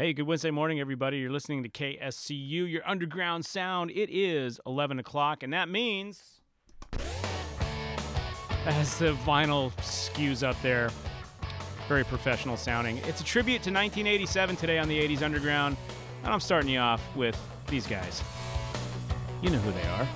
Hey, good Wednesday morning, everybody. You're listening to KSCU, your underground sound. It is 11 o'clock, and that means, as the vinyl skews up there, very professional sounding. It's a tribute to 1987 today on the 80s Underground, and I'm starting you off with these guys. You know who they are.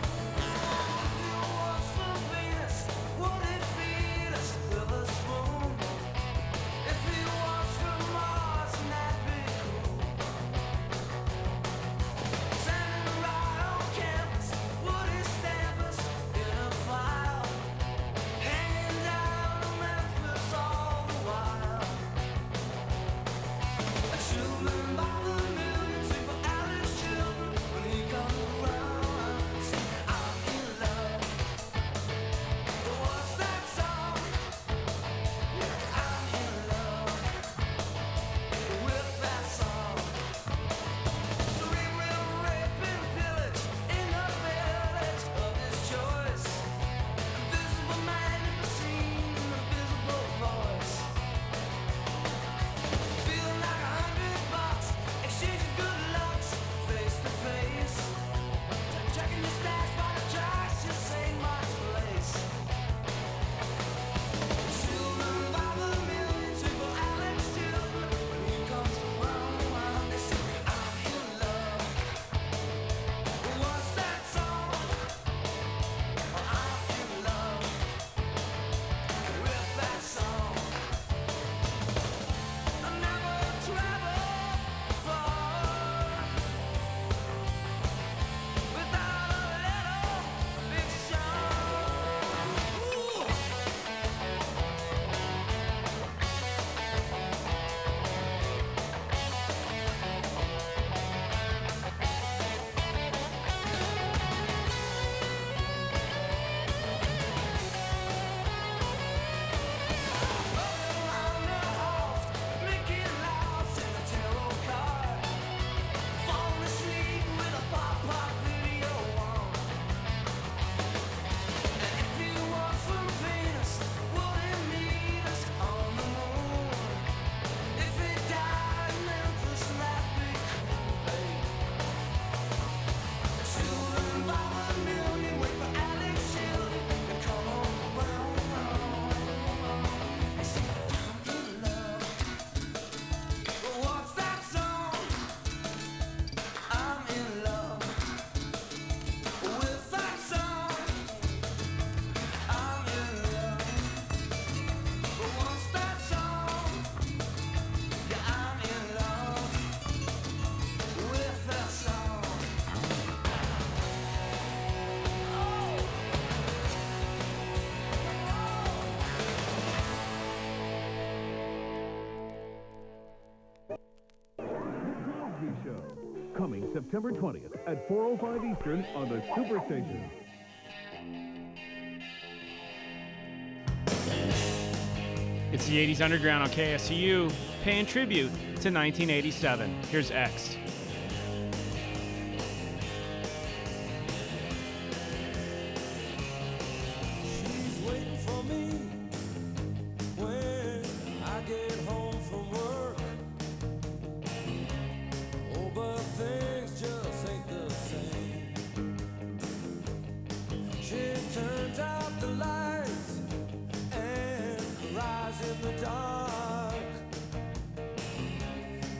September 20th at 4:05 Eastern on the Superstation. It's the 80s Underground on KSCU, paying tribute to 1987. Here's X. In the dark,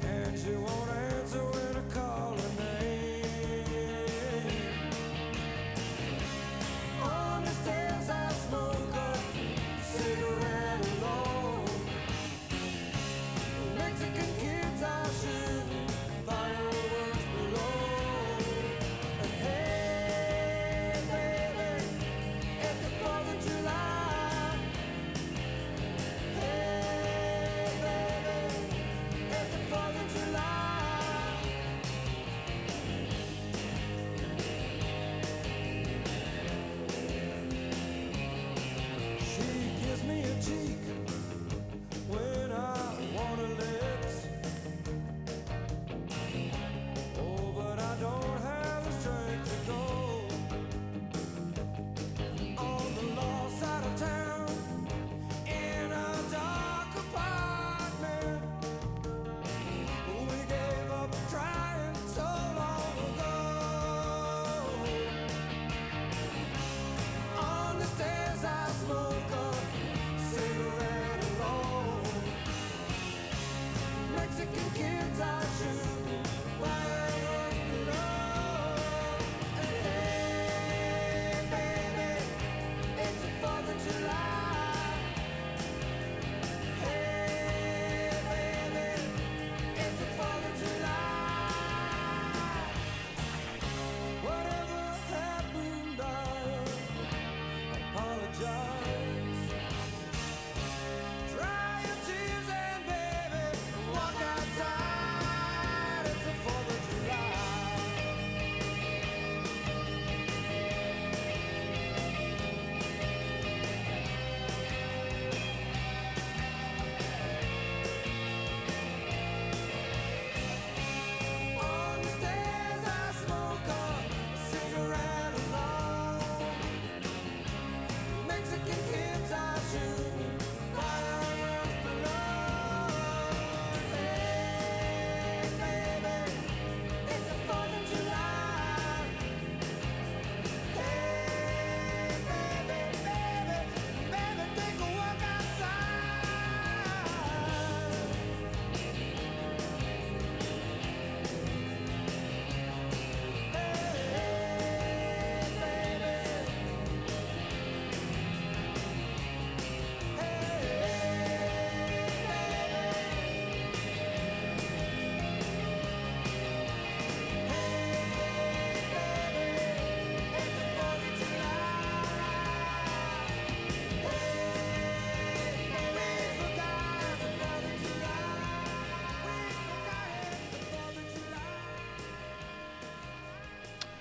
and you won't answer.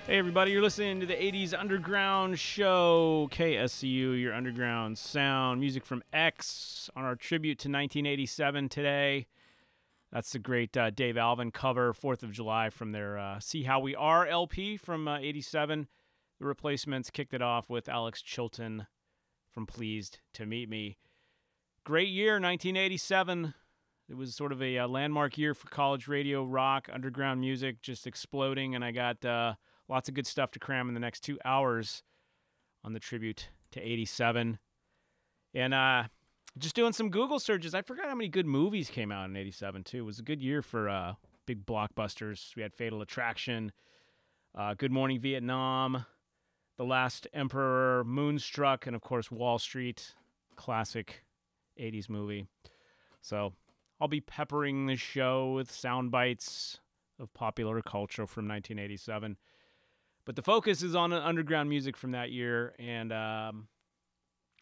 Hey everybody, you're listening to the 80s Underground Show, KSCU, your underground sound. Music from X on our tribute to 1987 today. That's the great Dave Alvin cover, 4th of July, from their See How We Are LP from 87. The Replacements kicked it off with Alex Chilton from Pleased to Meet Me. Great year, 1987. It was sort of a landmark year for college radio, rock, underground music, just exploding, and I got... lots of good stuff to cram in the next 2 hours on the tribute to 87. And just doing some Google searches. I forgot how many good movies came out in 87, too. It was a good year for big blockbusters. We had Fatal Attraction, Good Morning Vietnam, The Last Emperor, Moonstruck, and, of course, Wall Street, classic 80s movie. So I'll be peppering the show with sound bites of popular culture from 1987. But the focus is on underground music from that year, and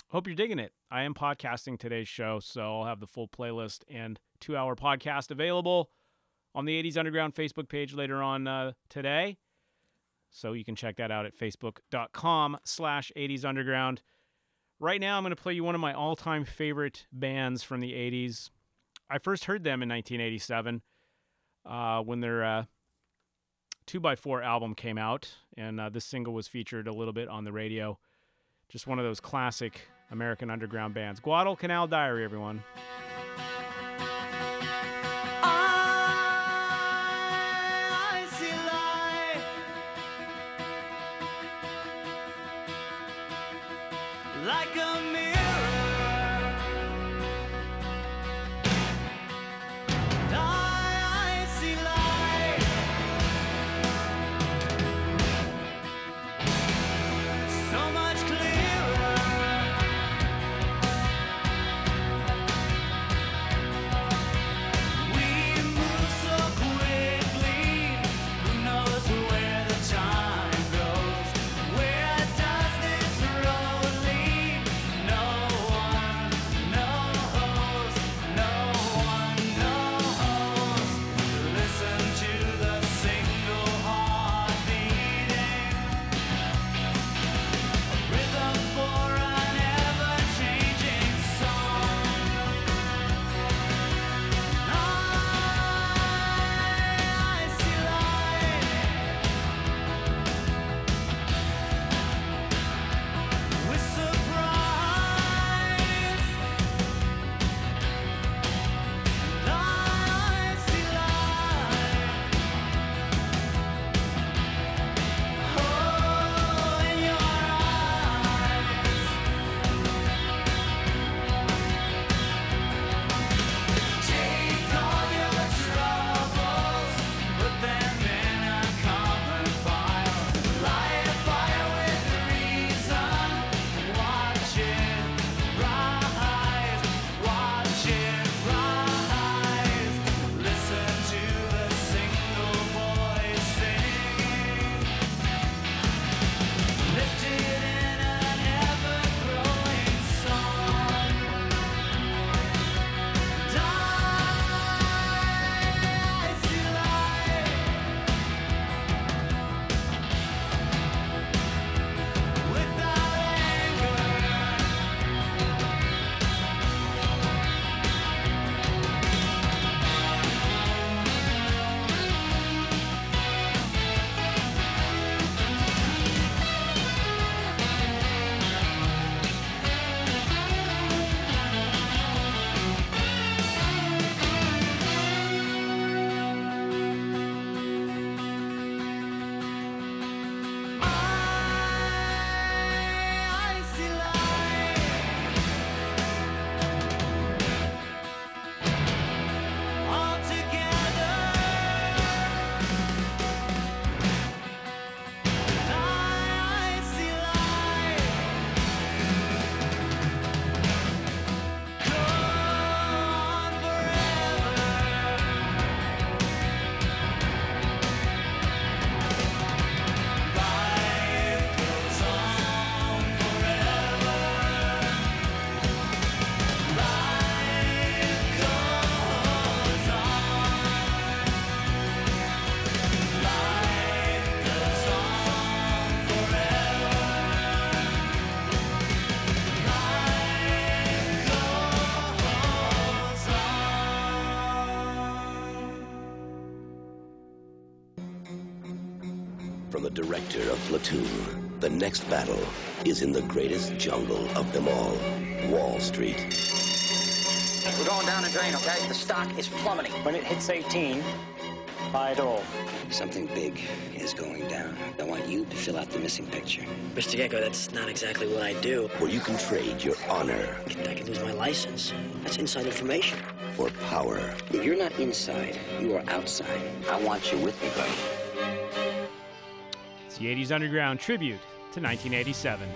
hope you're digging it. I am podcasting today's show, so I'll have the full playlist and 2-hour podcast available on the 80s Underground Facebook page later on today. So you can check that out at facebook.com/80sunderground. Right now, I'm going to play you one of my all-time favorite bands from the 80s. I first heard them in 1987 when their 2x4 album came out, and this single was featured a little bit on the radio. Just one of those classic American underground bands. Guadalcanal Diary, everyone. I see life like a From the director of Platoon, the next battle is in the greatest jungle of them all, Wall Street. We're going down the drain, okay? The stock is plummeting. When it hits 18, buy it all. Something big is going down. I want you to fill out the missing picture. Mr. Gecko, that's not exactly what I do. Where you can trade your honor. I could lose my license. That's inside information. For power. If you're not inside, you are outside. I want you with me, buddy. It's the 80s Underground tribute to 1987.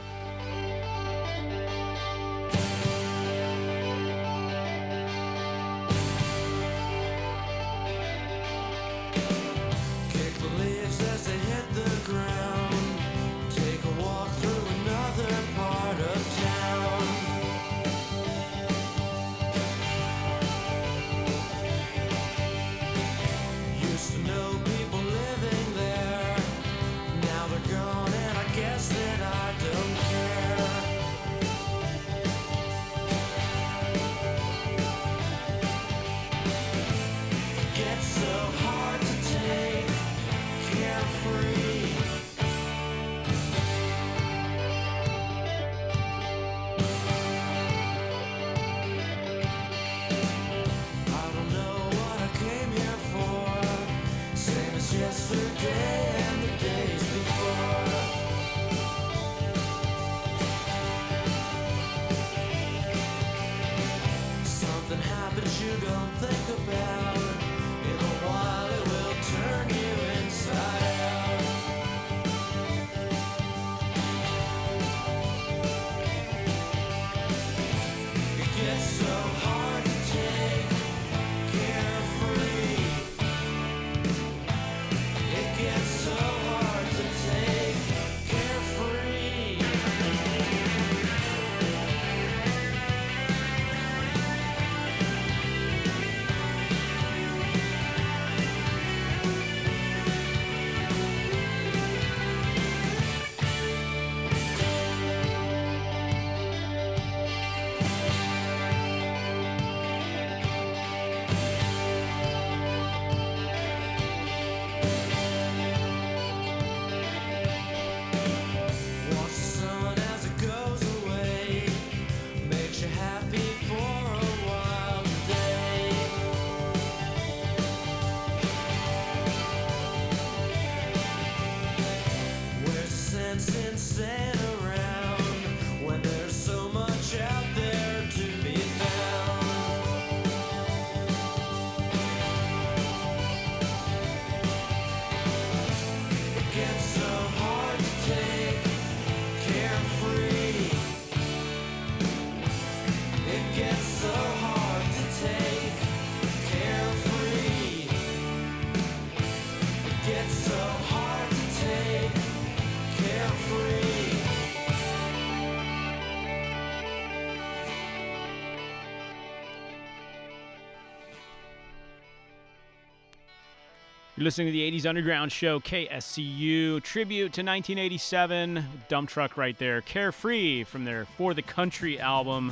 Listening to the 80s Underground show, KSCU, tribute to 1987, Dump Truck right there, Carefree from their For the Country album,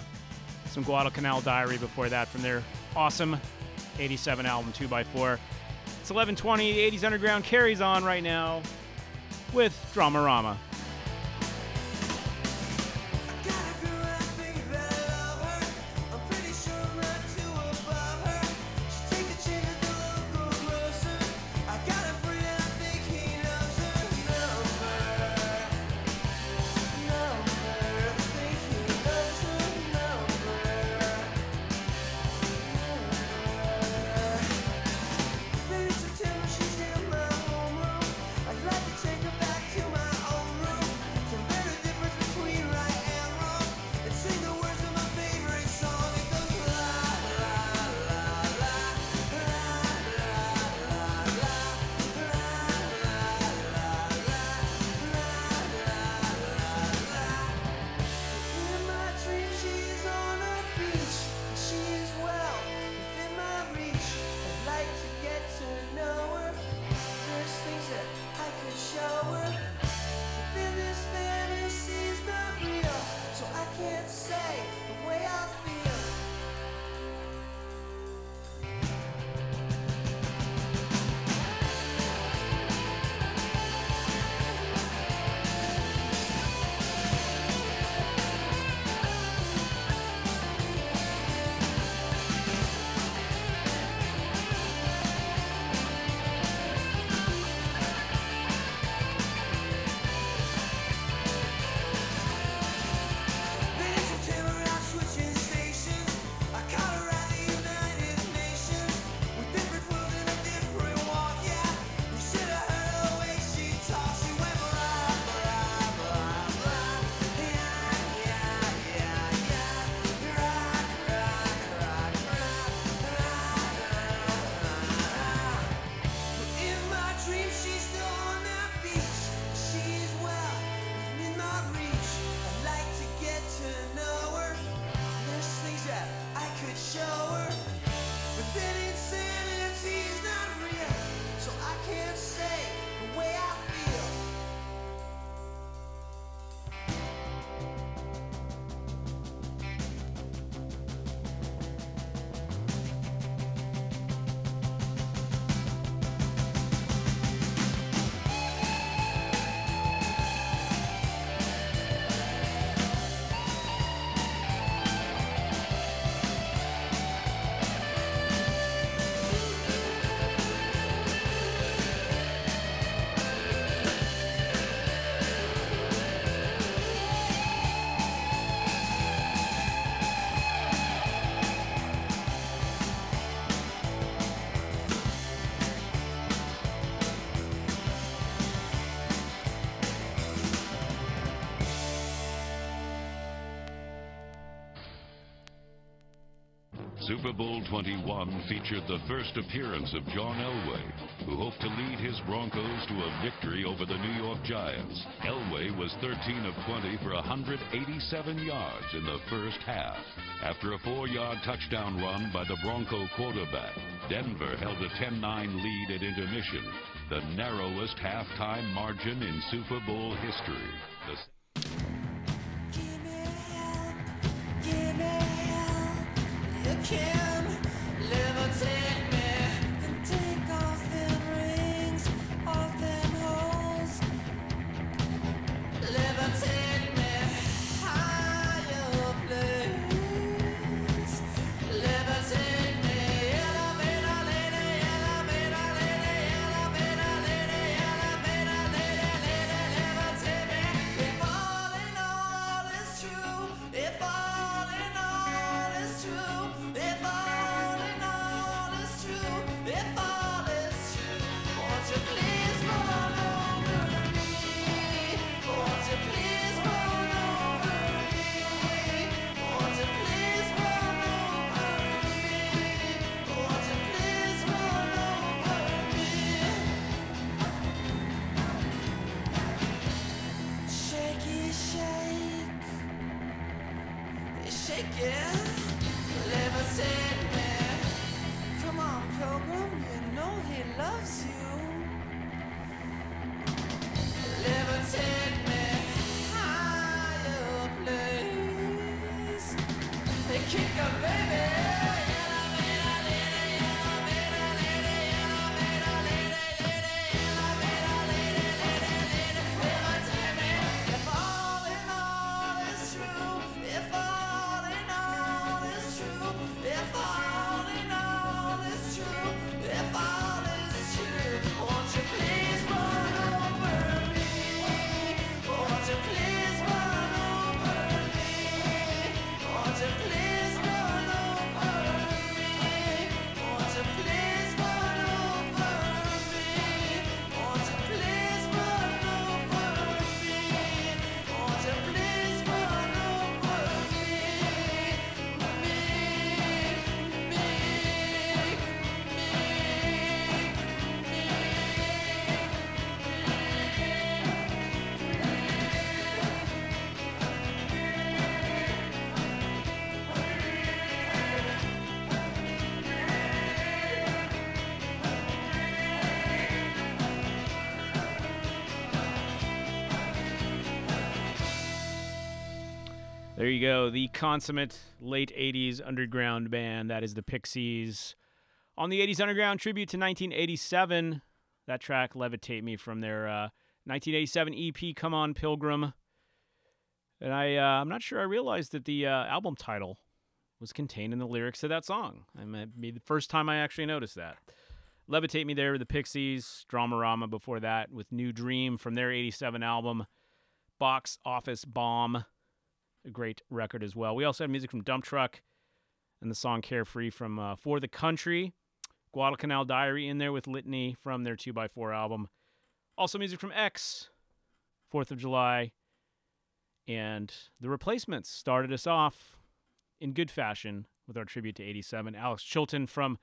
some Guadalcanal Diary before that from their awesome 87 album, 2x4. It's 11:20, the 80s Underground carries on right now with Dramarama. Take her back to my own room. Super Bowl XXI featured the first appearance of John Elway, who hoped to lead his Broncos to a victory over the New York Giants. Elway was 13 of 20 for 187 yards in the first half. After a 4-yard touchdown run by the Bronco quarterback, Denver held a 10-9 lead at intermission, the narrowest halftime margin in Super Bowl history. Can levitate me, then take off them rings, off them holes. Levitate me higher, please. Levitate me, elevator lady, elevator lady, elevator lady, elevator lady, lady, levitate me. If all in all is true, if all in all is true. There you go, the consummate late 80s underground band. That is the Pixies. On the 80s underground tribute to 1987, that track, Levitate Me, from their 1987 EP, Come On Pilgrim. And I'm not sure I realized that the album title was contained in the lyrics of that song. It might be the first time I actually noticed that. Levitate Me there with the Pixies, Dramarama before that with New Dream from their 87 album, Box Office Bomb. A great record as well. We also have music from Dump Truck and the song Carefree from For the Country. Guadalcanal Diary in there with Litany from their 2x4 album. Also music from X, 4th of July. And The Replacements started us off in good fashion with our tribute to 87. Alex Chilton from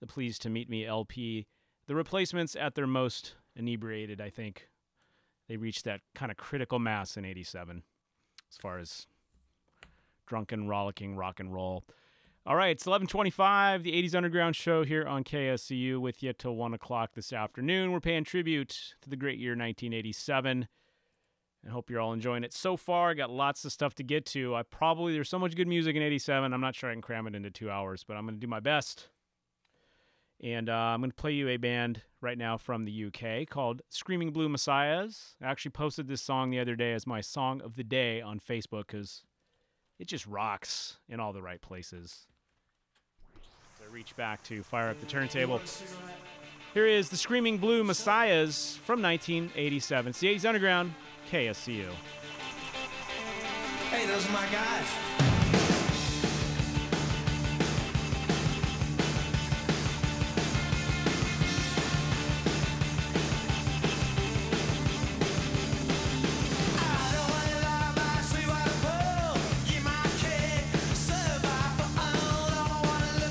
the Pleased to Meet Me LP. The Replacements at their most inebriated, I think. They reached that kind of critical mass in 87 as far as drunken, rollicking rock and roll. All right, it's 11:25, the 80s Underground Show here on KSCU with you till 1 o'clock this afternoon. We're paying tribute to the great year 1987. I hope you're all enjoying it so far. I got lots of stuff to get to. There's so much good music in 87, I'm not sure I can cram it into 2 hours, but I'm going to do my best. And I'm going to play you a band right now from the UK called Screaming Blue Messiahs. I actually posted this song the other day as my song of the day on Facebook because it just rocks in all the right places. So I reach back to fire up the turntable. Here is the Screaming Blue Messiahs from 1987. It's the 80s Underground, KSCU. Hey, those are my guys. I wanna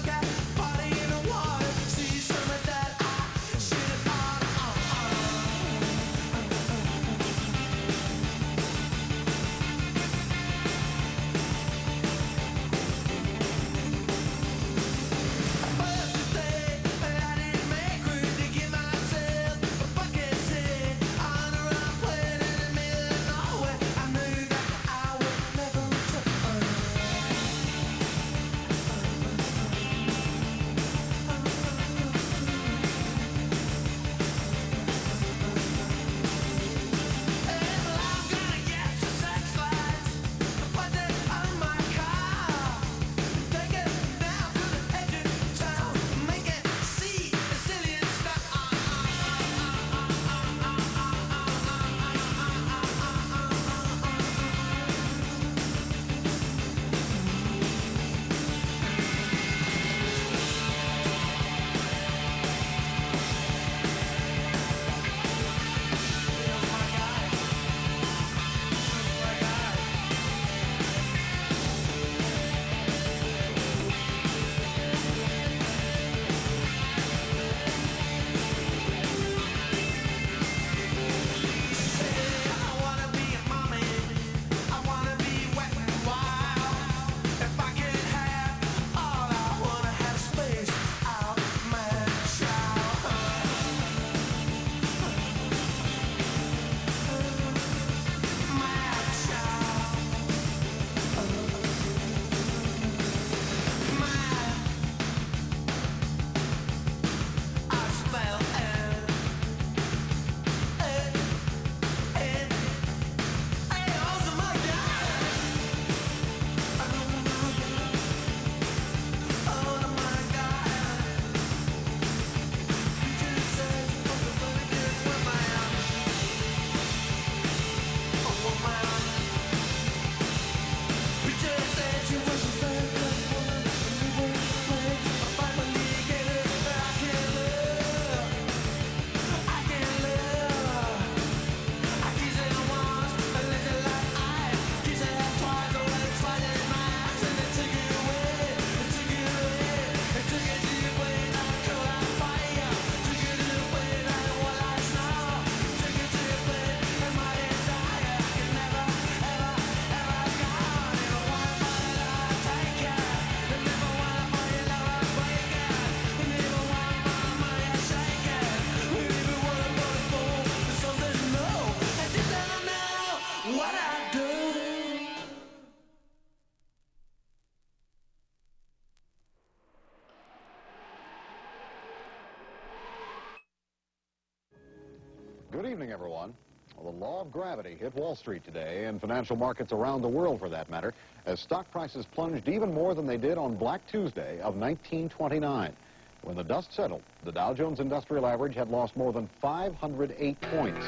Good evening, everyone. Well, the law of gravity hit Wall Street today and financial markets around the world, for that matter, as stock prices plunged even more than they did on Black Tuesday of 1929. When the dust settled, the Dow Jones Industrial Average had lost more than 508 points.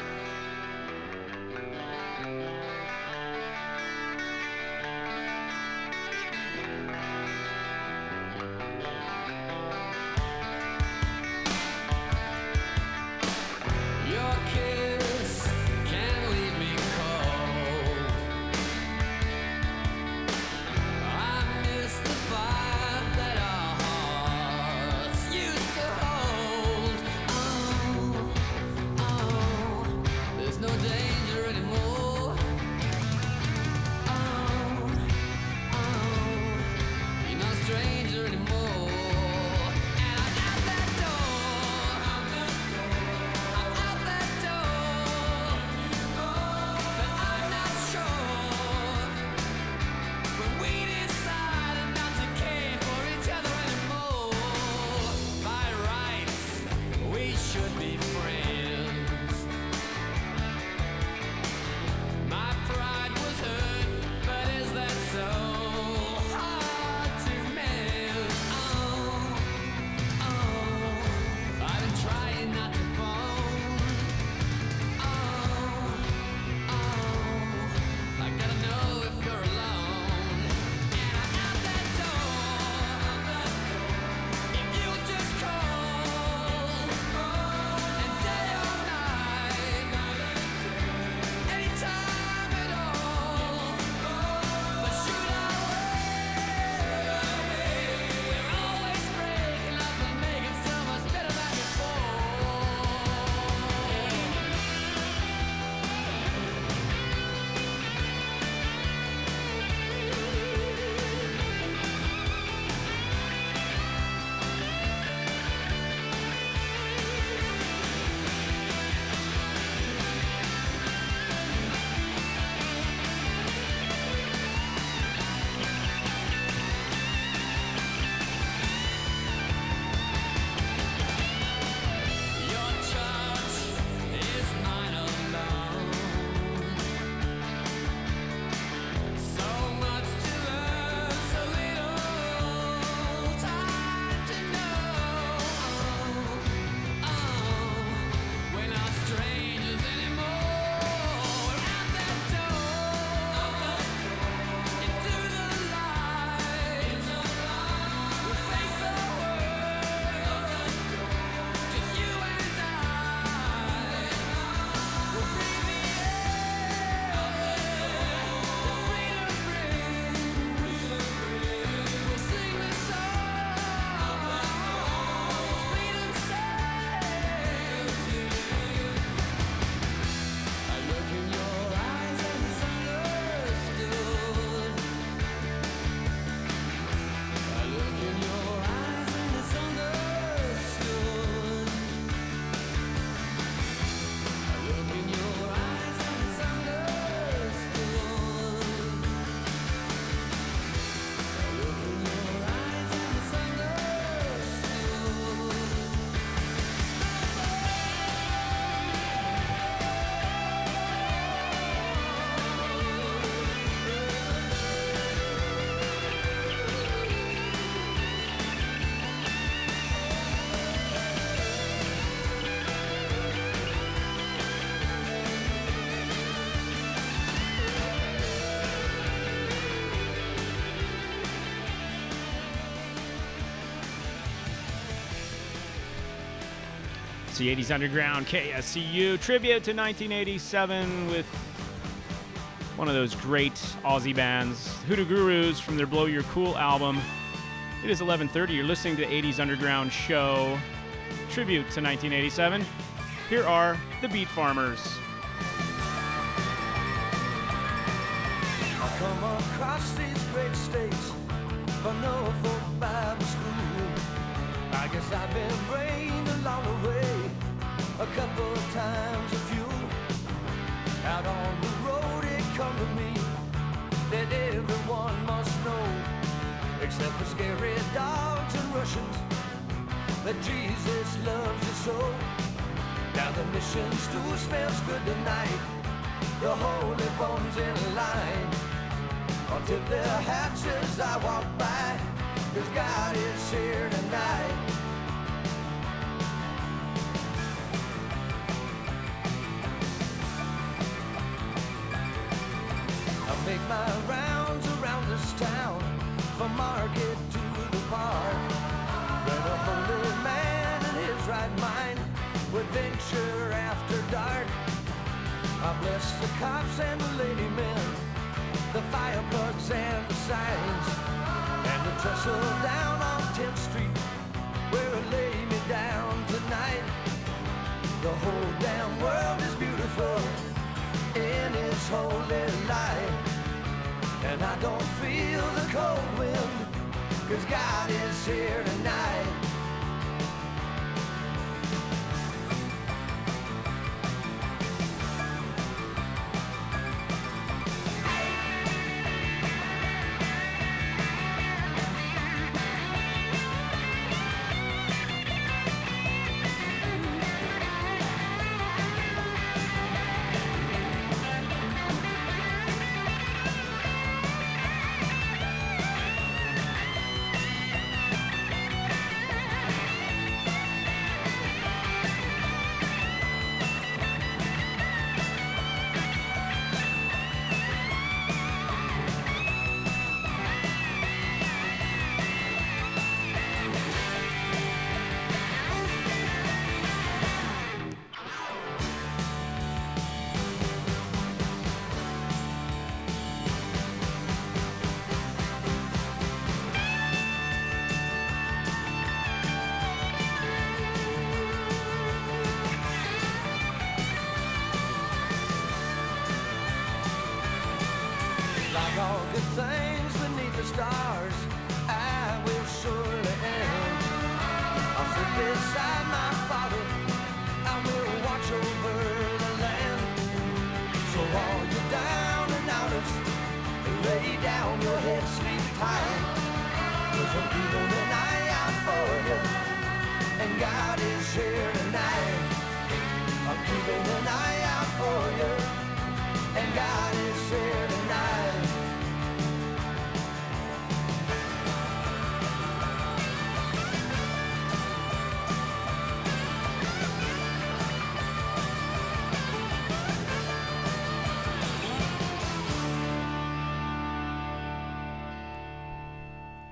The 80s Underground KSCU tribute to 1987 with one of those great Aussie bands, Hoodoo Gurus, from their Blow Your Cool album. It is 11:30. You're listening to the 80s Underground show, tribute to 1987. Here are the Beat Farmers. I come across these great states, but no folk Bible school. I guess I've been brained along the way a couple of times, a few. Out on the road it come to me that everyone must know, except for scary dogs and Russians, that Jesus loves you so. Now the mission stool smells good tonight. The holy bones in line. I'll tip their hats as I walk by, 'cause God is here tonight. I'll make my rounds around this town, from market to the park. When a holy man in his right mind would venture after dark, I bless the cops and the lady men, the fire plugs and the signs, and the trestle down on 10th Street where it lay me down tonight. The whole damn world is beautiful in its holy light, and I don't feel the cold wind, 'cause God is here tonight.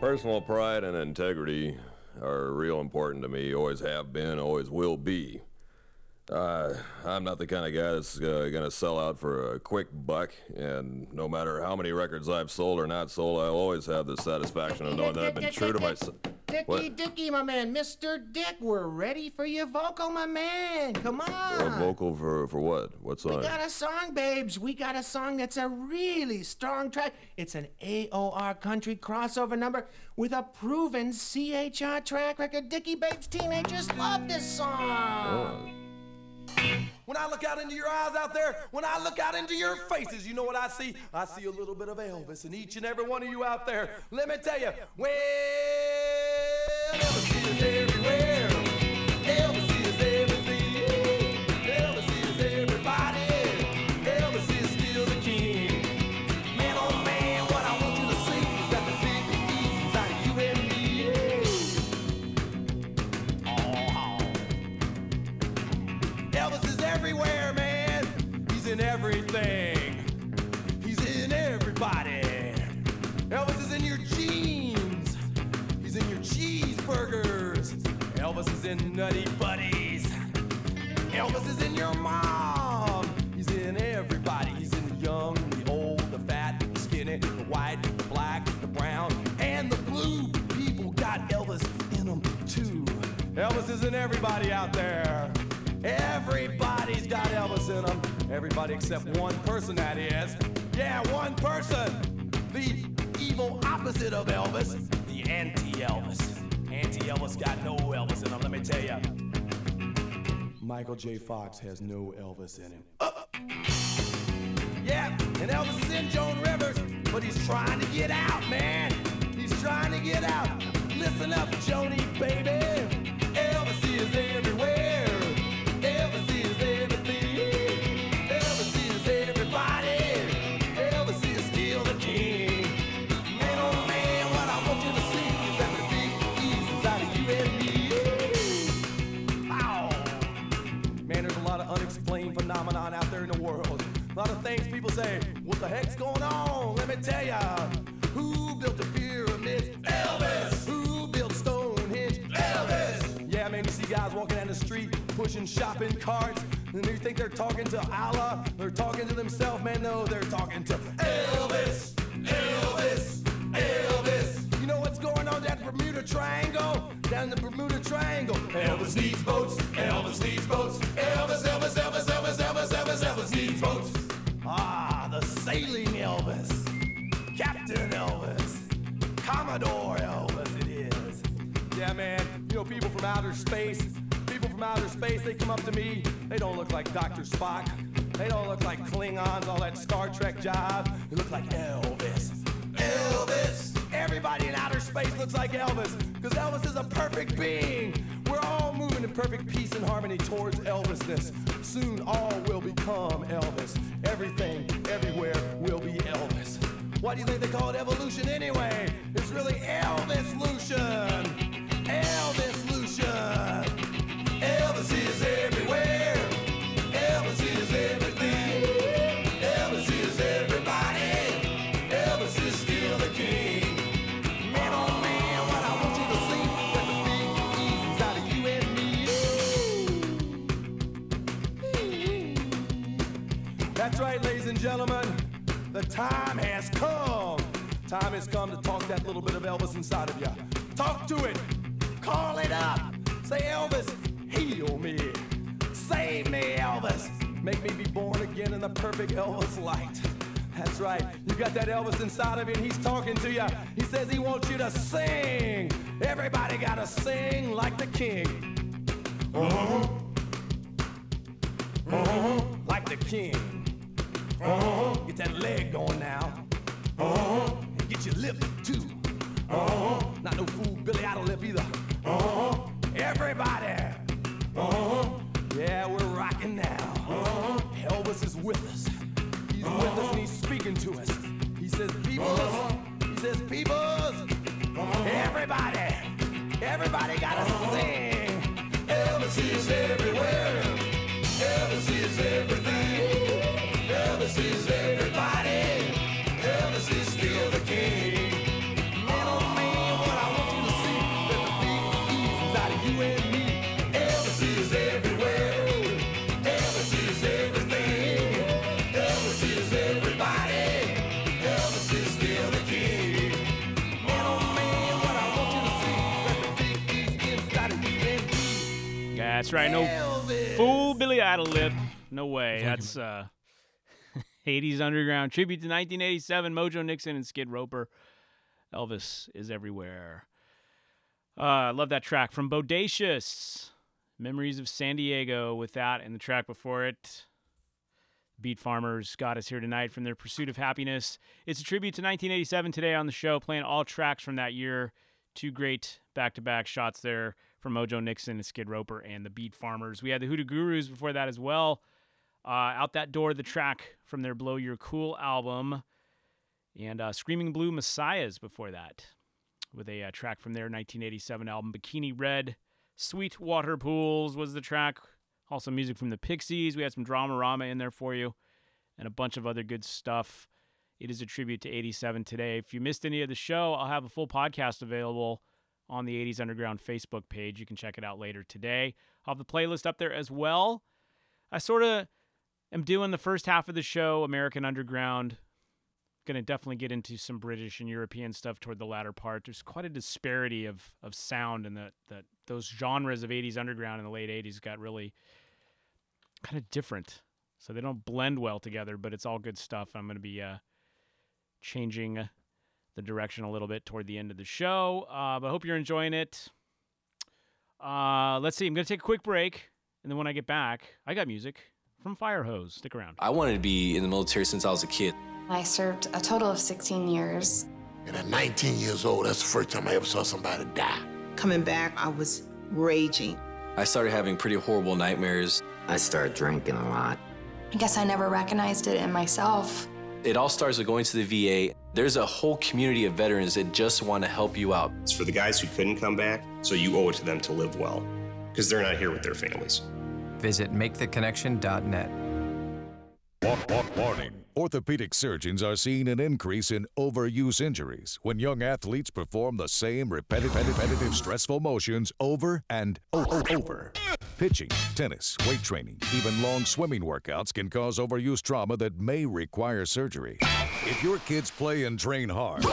Personal pride and integrity are real important to me, always have been, always will be. I'm not the kind of guy that's going to sell out for a quick buck, and no matter how many records I've sold or not sold, I'll always have the satisfaction of knowing that I've been true to myself. Dickie, my man, Mr. Dick, we're ready for your vocal, my man. Come on. Well, vocal for what? What song? We got a song, babes. We got a song that's a really strong track. It's an AOR country crossover number with a proven CHR track record. Dickie, babes, teenagers love this song. Oh. When I look out into your eyes out there, when I look out into your faces, you know what I see? I see a little bit of Elvis in each and every one of you out there. Let me tell you, well, Elvis is everywhere. Elvis is everything. Elvis is everybody. Elvis is still the king. Man, oh man, what I want you to see is that the big piece inside of you and me. Oh. Elvis is everywhere, man. He's in everything. He's in everybody. Elvis is in your jeans. He's in your cheeseburgers. Elvis is in Nutty Buddies. Elvis is in your mom. He's in everybody. He's in the young, the old, the fat, the skinny, the white, the black, the brown, and the blue. People got Elvis in them too. Elvis is in everybody out there. Everybody's got Elvis in them. Everybody except one person, that is. Yeah, one person. The evil opposite of Elvis. The anti-Elvis. Anti-Elvis got no Elvis in him, let me tell ya. Michael J. Fox has no Elvis in him. Oh. Yeah, and Elvis is in Joan Rivers, but he's trying to get out, man. He's trying to get out. Listen up, Joni, baby. Elvis is everywhere. Elvis is of unexplained phenomenon out there in the world. A lot of things people say, what the heck's going on? Let me tell ya. Who built the pyramids? Elvis! Who built Stonehenge? Elvis! Yeah, man, you see guys walking down the street, pushing shopping carts, and they think they're talking to Allah, they're talking to themselves, man, no, they're talking to Elvis! Elvis! Elvis! You know what's going on down the Bermuda Triangle? Down the Bermuda Triangle. Elvis needs boats. Elvis needs boats. Elvis, Elvis, Elvis, Elvis, Elvis, Elvis, Elvis needs boats. Ah, the sailing Elvis. Captain Elvis. Commodore Elvis it is. Yeah, man. You know, people from outer space. People from outer space, they come up to me. They don't look like Dr. Spock. They don't look like Klingons, all that Star Trek jive. They look like Elvis. Elvis! Everybody in outer space looks like Elvis, because Elvis is a perfect being. We're all moving in perfect peace and harmony towards Elvisness. Soon all will become Elvis. Everything, everywhere will be Elvis. Why do you think they call it evolution anyway? It's really Elvis-lution. Elvis-lution. Elvis is everywhere. Elvis is everything. Elvis is everybody. Elvis is still the king. Man, oh man, what I want you to see, that the big E's inside of you and me. That's right, ladies and gentlemen. The time has come. Time has come to talk that little bit of Elvis inside of you. Talk to it. Call it up. Say, Elvis, heal me. Save me, Elvis. Make me be born again in the perfect Elvis light. That's right. You got that Elvis inside of you, and he's talking to you. He says he wants you to sing. Everybody got to sing like the king. Uh-huh. Uh-huh. Like the king. Uh-huh. Get that leg going now. Uh-huh. And get your lip, too. Uh-huh. Not no fool Billy Idol lip either. Uh-huh. Everybody. Uh-huh. Yeah, we're rocking now. Uh-huh. Elvis is with us. He's with us and he's speaking to us. He says, peoples. He says, peoples. Everybody. Everybody gotta sing. Elvis is everywhere. Elvis is everything. Elvis is everybody. Elvis is still the king. Man, oh man, what I want you to see, that the big E's inside of you and me. Elvis is everywhere. Elvis is everything. Elvis is everybody. Elvis is still the king. Man, oh man, what I want you to see, that the big E's inside of you and me. That's right, no Elvis. Fool Billy Idol lip. No way. That's 80s Underground tribute to 1987, Mojo Nixon and Skid Roper. Elvis is everywhere. I love that track from Bodacious, Memories of San Diego, with that and the track before it, Beat Farmers, Got Us Here Tonight from their Pursuit of Happiness. It's a tribute to 1987 today on the show, playing all tracks from that year. Two great back-to-back shots there from Mojo Nixon and Skid Roper and the Beat Farmers. We had the Hoodoo Gurus before that as well. Out That Door, the track from their Blow Your Cool album, and Screaming Blue Messiahs before that, with a track from their 1987 album, Bikini Red. Sweet Water Pools was the track. Also music from the Pixies. We had some Dramarama in there for you, and a bunch of other good stuff. It is a tribute to 87 today. If you missed any of the show, I'll have a full podcast available on the 80s Underground Facebook page. You can check it out later today. I'll have the playlist up there as well. I sort of... I'm doing the first half of the show, American Underground. Going to definitely get into some British and European stuff toward the latter part. There's quite a disparity of sound, and those genres of 80s Underground in the late 80s got really kind of different. So they don't blend well together, but it's all good stuff. I'm going to be changing the direction a little bit toward the end of the show. But I hope you're enjoying it. Let's see. I'm going to take a quick break, and then when I get back, I got music from Firehose. Stick around. I wanted to be in the military since I was a kid. I served a total of 16 years. And at 19 years old, that's the first time I ever saw somebody die. Coming back, I was raging. I started having pretty horrible nightmares. I started drinking a lot. I guess I never recognized it in myself. It all starts with going to the VA. There's a whole community of veterans that just want to help you out. It's for the guys who couldn't come back, so you owe it to them to live well, because they're not here with their families. Visit maketheconnection.net. Warning. Orthopedic surgeons are seeing an increase in overuse injuries when young athletes perform the same repetitive, stressful motions over and over. Pitching, tennis, weight training, even long swimming workouts can cause overuse trauma that may require surgery. If your kids play and train hard,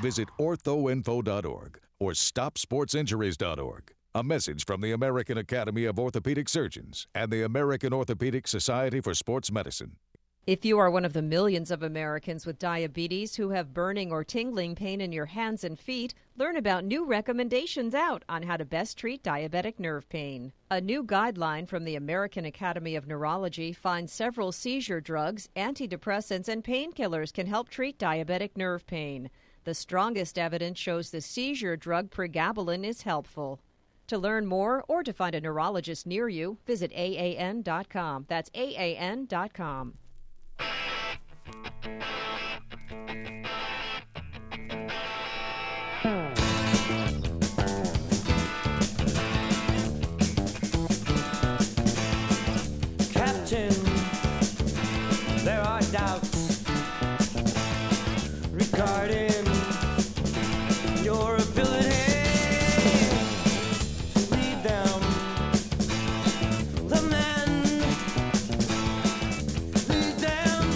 visit orthoinfo.org or stopsportsinjuries.org. A message from the American Academy of Orthopedic Surgeons and the American Orthopedic Society for Sports Medicine. If you are one of the millions of Americans with diabetes who have burning or tingling pain in your hands and feet, learn about new recommendations out on how to best treat diabetic nerve pain. A new guideline from the American Academy of Neurology finds several seizure drugs, antidepressants, and painkillers can help treat diabetic nerve pain. The strongest evidence shows the seizure drug pregabalin is helpful. To learn more or to find a neurologist near you, visit AAN.com. That's AAN.com. Captain, there are doubts regarding your ability to lead them. The men lead them.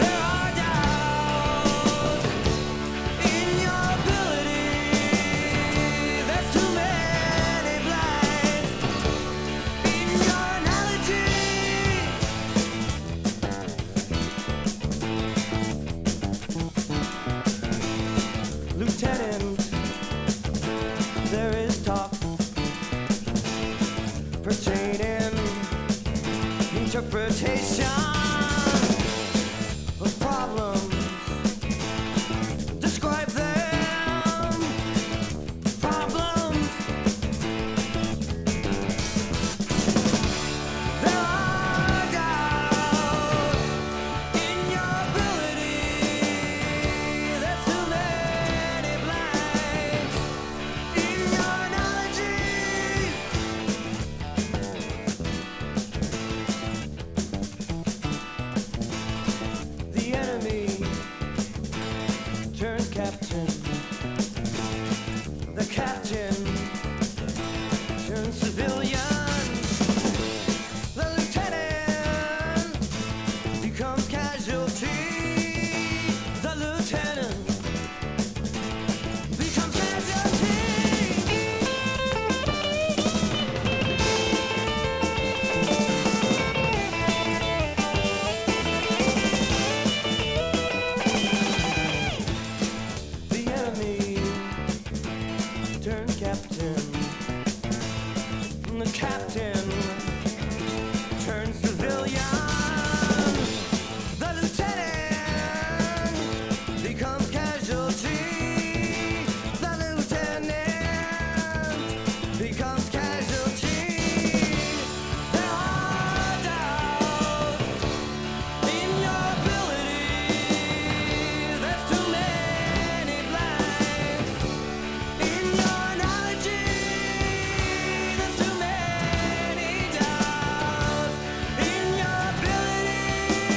There are doubts in your ability. There's too many blinds in your analogy. Lieutenant, there is talk pertaining interpretation of problems. Describe them. Problems. There are doubts in your ability. There's too many blinds in your analogy. The enemy turns captain. The captain turns civilian. The lieutenant becomes casualty. The lieutenant becomes casualty. The enemy turned captain. The captain turned civilian. The lieutenant becomes casualty. The lieutenant becomes casualty. There are doubts in your ability. There's too many blanks in your analogy. There's too many doubts in your ability. There's too many blanks in your analogy.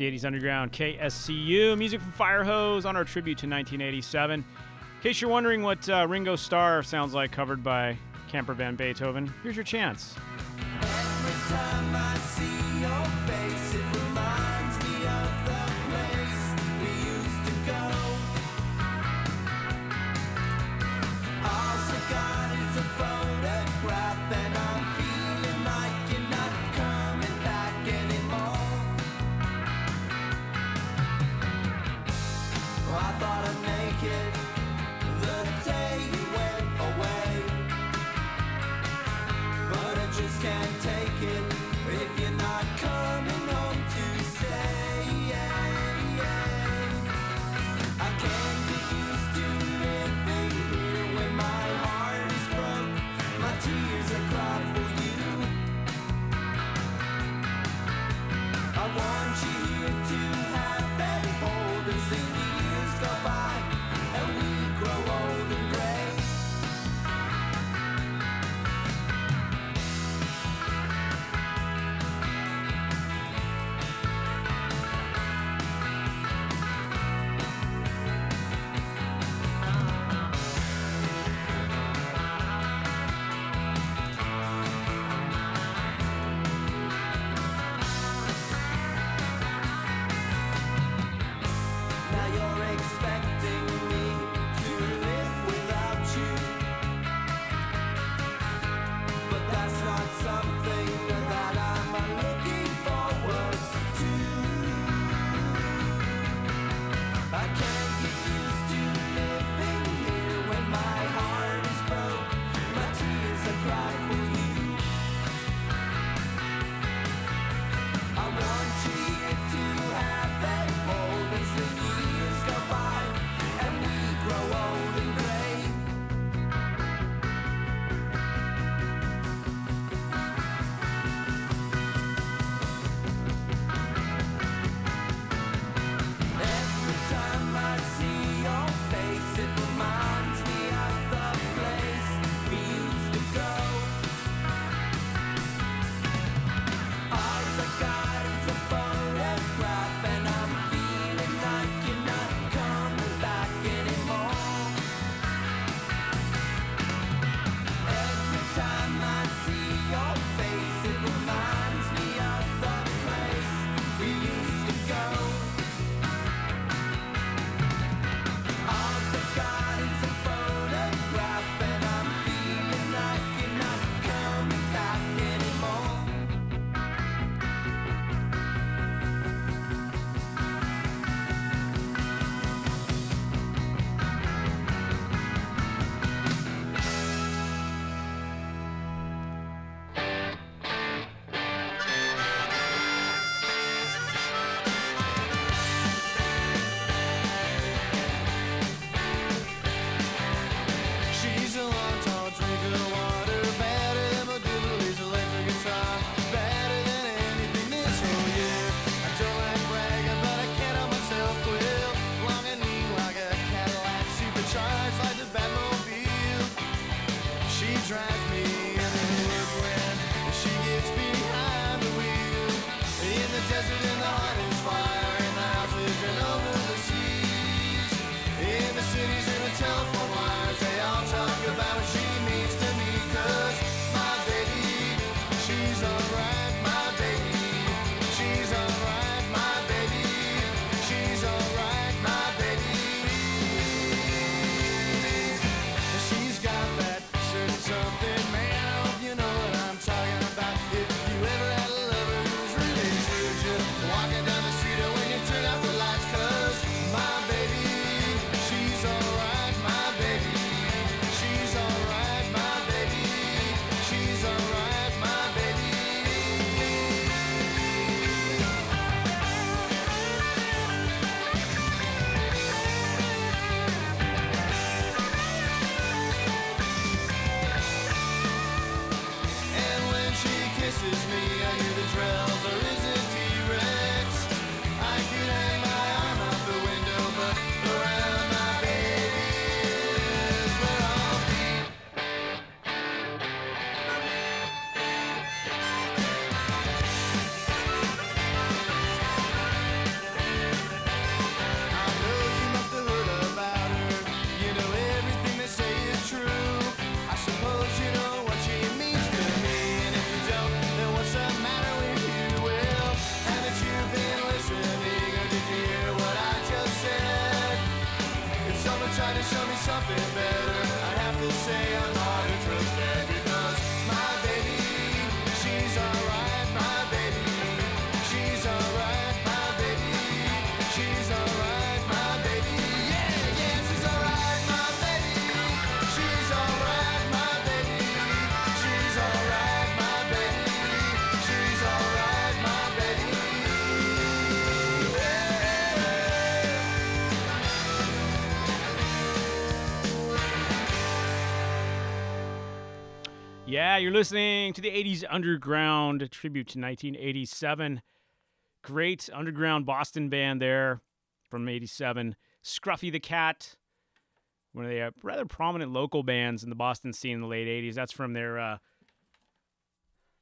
C80s Underground, KSCU, music from Firehose on our tribute to 1987. In case you're wondering what Ringo Starr sounds like covered by Camper Van Beethoven, here's your chance. Every time I see your face, it reminds me of the place we used to go. All she got is a photograph, and I'm feeling like you're not coming back anymore. I thought I'd make it the day you went away, but I just can't take it if you're not coming home to stay. Yeah, you're listening to the 80s Underground tribute to 1987. Great underground Boston band there from 87. Scruffy the Cat, one of the rather prominent local bands in the Boston scene in the late 80s. That's from their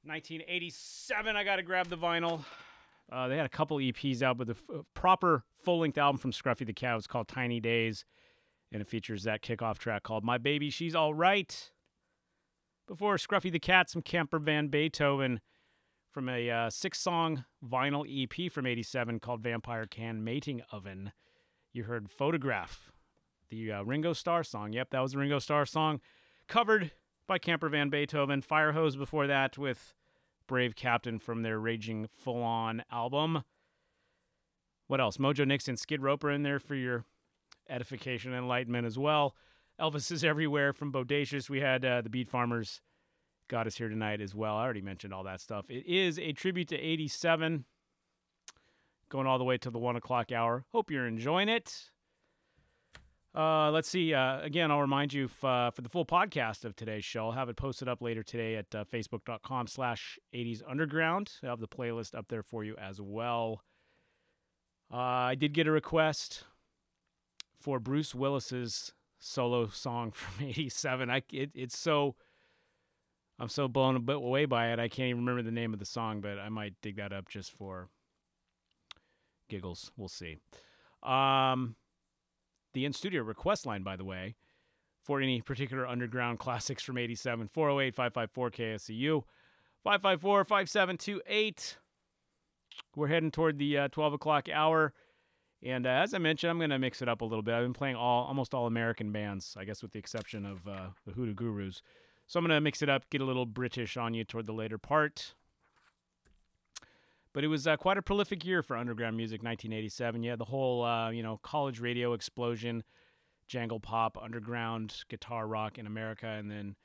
1987. I got to grab the vinyl. They had a couple EPs out, but the proper full-length album from Scruffy the Cat was called Tiny Days, and it features that kickoff track called My Baby, She's All Right. Before Scruffy the Cat, some Camper Van Beethoven from a six-song vinyl EP from 87 called Vampire Can Mating Oven. You heard Photograph, the Ringo Starr song. Yep, that was the Ringo Starr song covered by Camper Van Beethoven. Firehose before that with Brave Captain from their Raging Full-On album. What else? Mojo Nixon, Skid Roper in there for your edification and enlightenment as well. Elvis Is Everywhere from Bodacious. We had the Beat Farmers, Got Us Here Tonight as well. I already mentioned all that stuff. It is a tribute to 87, going all the way to the 1 o'clock hour. Hope you're enjoying it. Let's see. Again, I'll remind you for the full podcast of today's show. I'll have it posted up later today at facebook.com/80sunderground. I'll have the playlist up there for you as well. I did get a request for Bruce Willis's solo song from 87. I'm so blown away by it, I can't even remember the name of the song, but I might dig that up just for giggles. We'll see. The in-studio request line, by the way, for any particular underground classics from 87, 408-554-KSCU, 554-5728. We're heading toward the 12 o'clock hour. And as I mentioned, I'm going to mix it up a little bit. I've been playing almost all American bands, I guess with the exception of the Hoodoo Gurus. So I'm going to mix it up, get a little British on you toward the later part. But it was quite a prolific year for underground music, 1987. You had the whole, college radio explosion, jangle pop, underground guitar rock in America, and then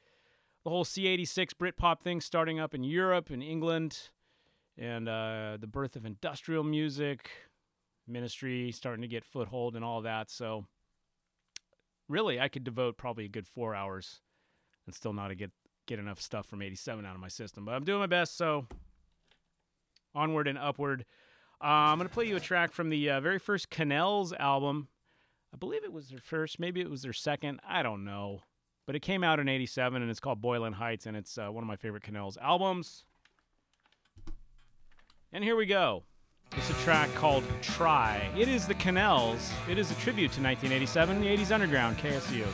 the whole C86 Britpop thing starting up in Europe and England, and the birth of industrial music, Ministry starting to get foothold and all that. So really, I could devote probably a good 4 hours and still not get enough stuff from 87 out of my system. But I'm doing my best, so onward and upward. I'm going to play you a track from the very first Canels album. I believe it was their first. Maybe it was their second. I don't know. But it came out in 87, and it's called Boylan Heights, and it's one of my favorite Canels albums. And here we go. It's a track called Try. It is the Canels. It is a tribute to 1987, the 80s Underground, KSCU.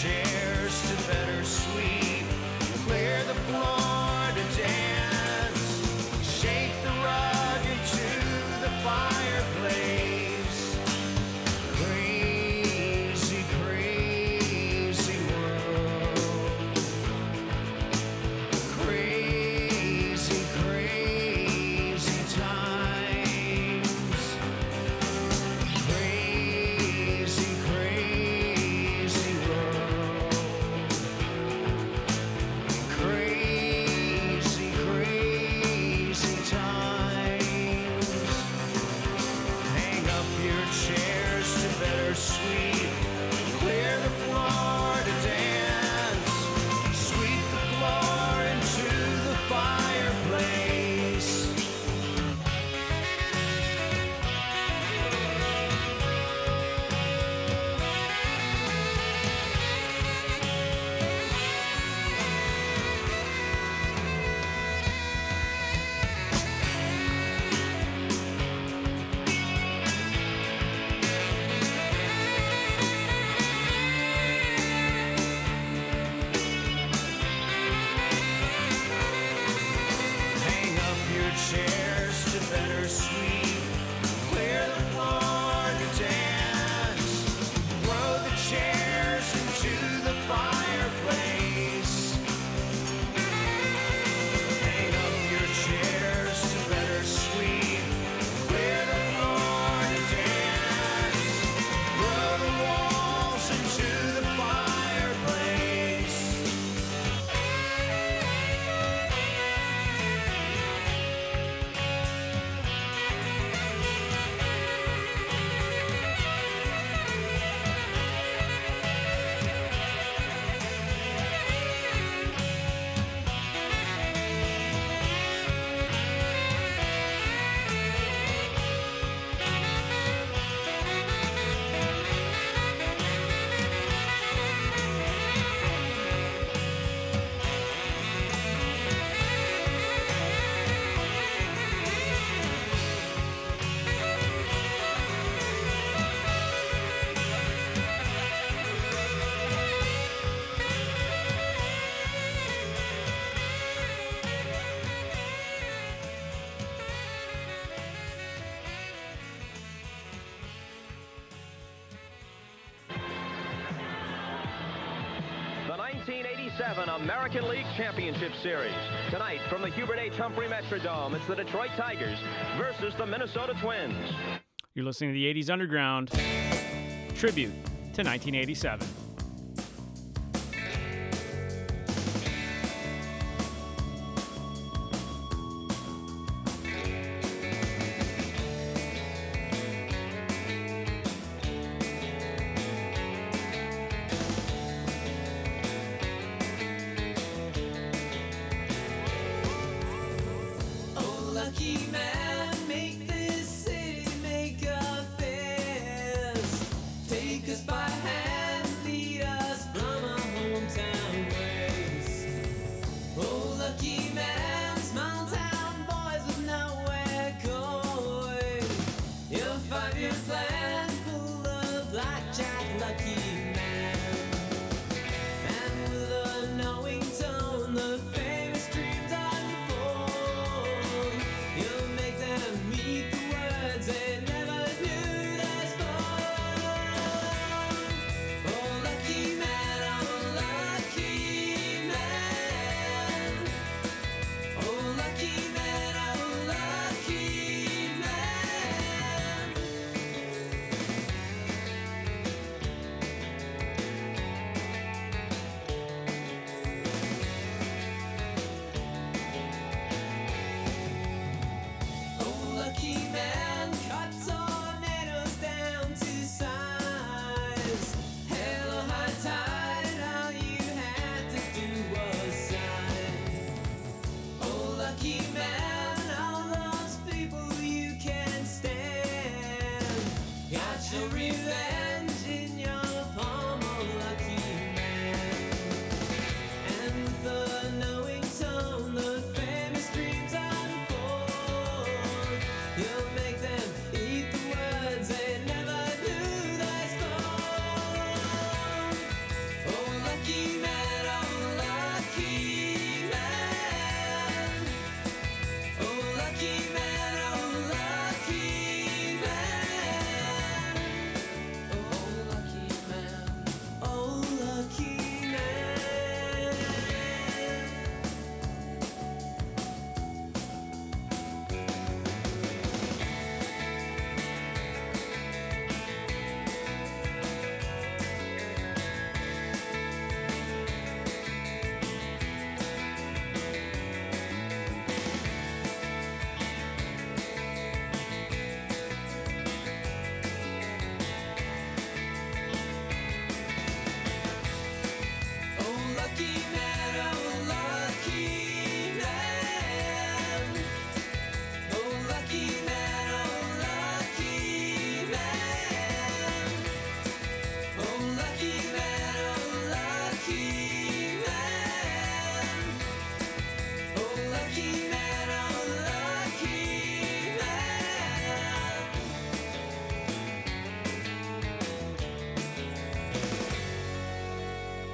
chairs to better sleep, clear the floor to dance, shake the rug into the fireplace. Crazy, crazy world. Crazy, crazy times. Crazy, crazy world. Crazy, crazy times. Hang up your chairs to better sleep. Clear the floor to dance. Sweep the floor into the fireplace. Hang up your chairs to better sleep. Clear the floor to dance. Throw the chairs into the fireplace. Hang up your chairs to better sleep. Clear the floor to dance. Throw the walls into the fireplace. The 1987 American League Championship Series. Tonight, from the Hubert H. Humphrey Metrodome, it's the Detroit Tigers versus the Minnesota Twins. You're listening to the 80s Underground Tribute to 1987.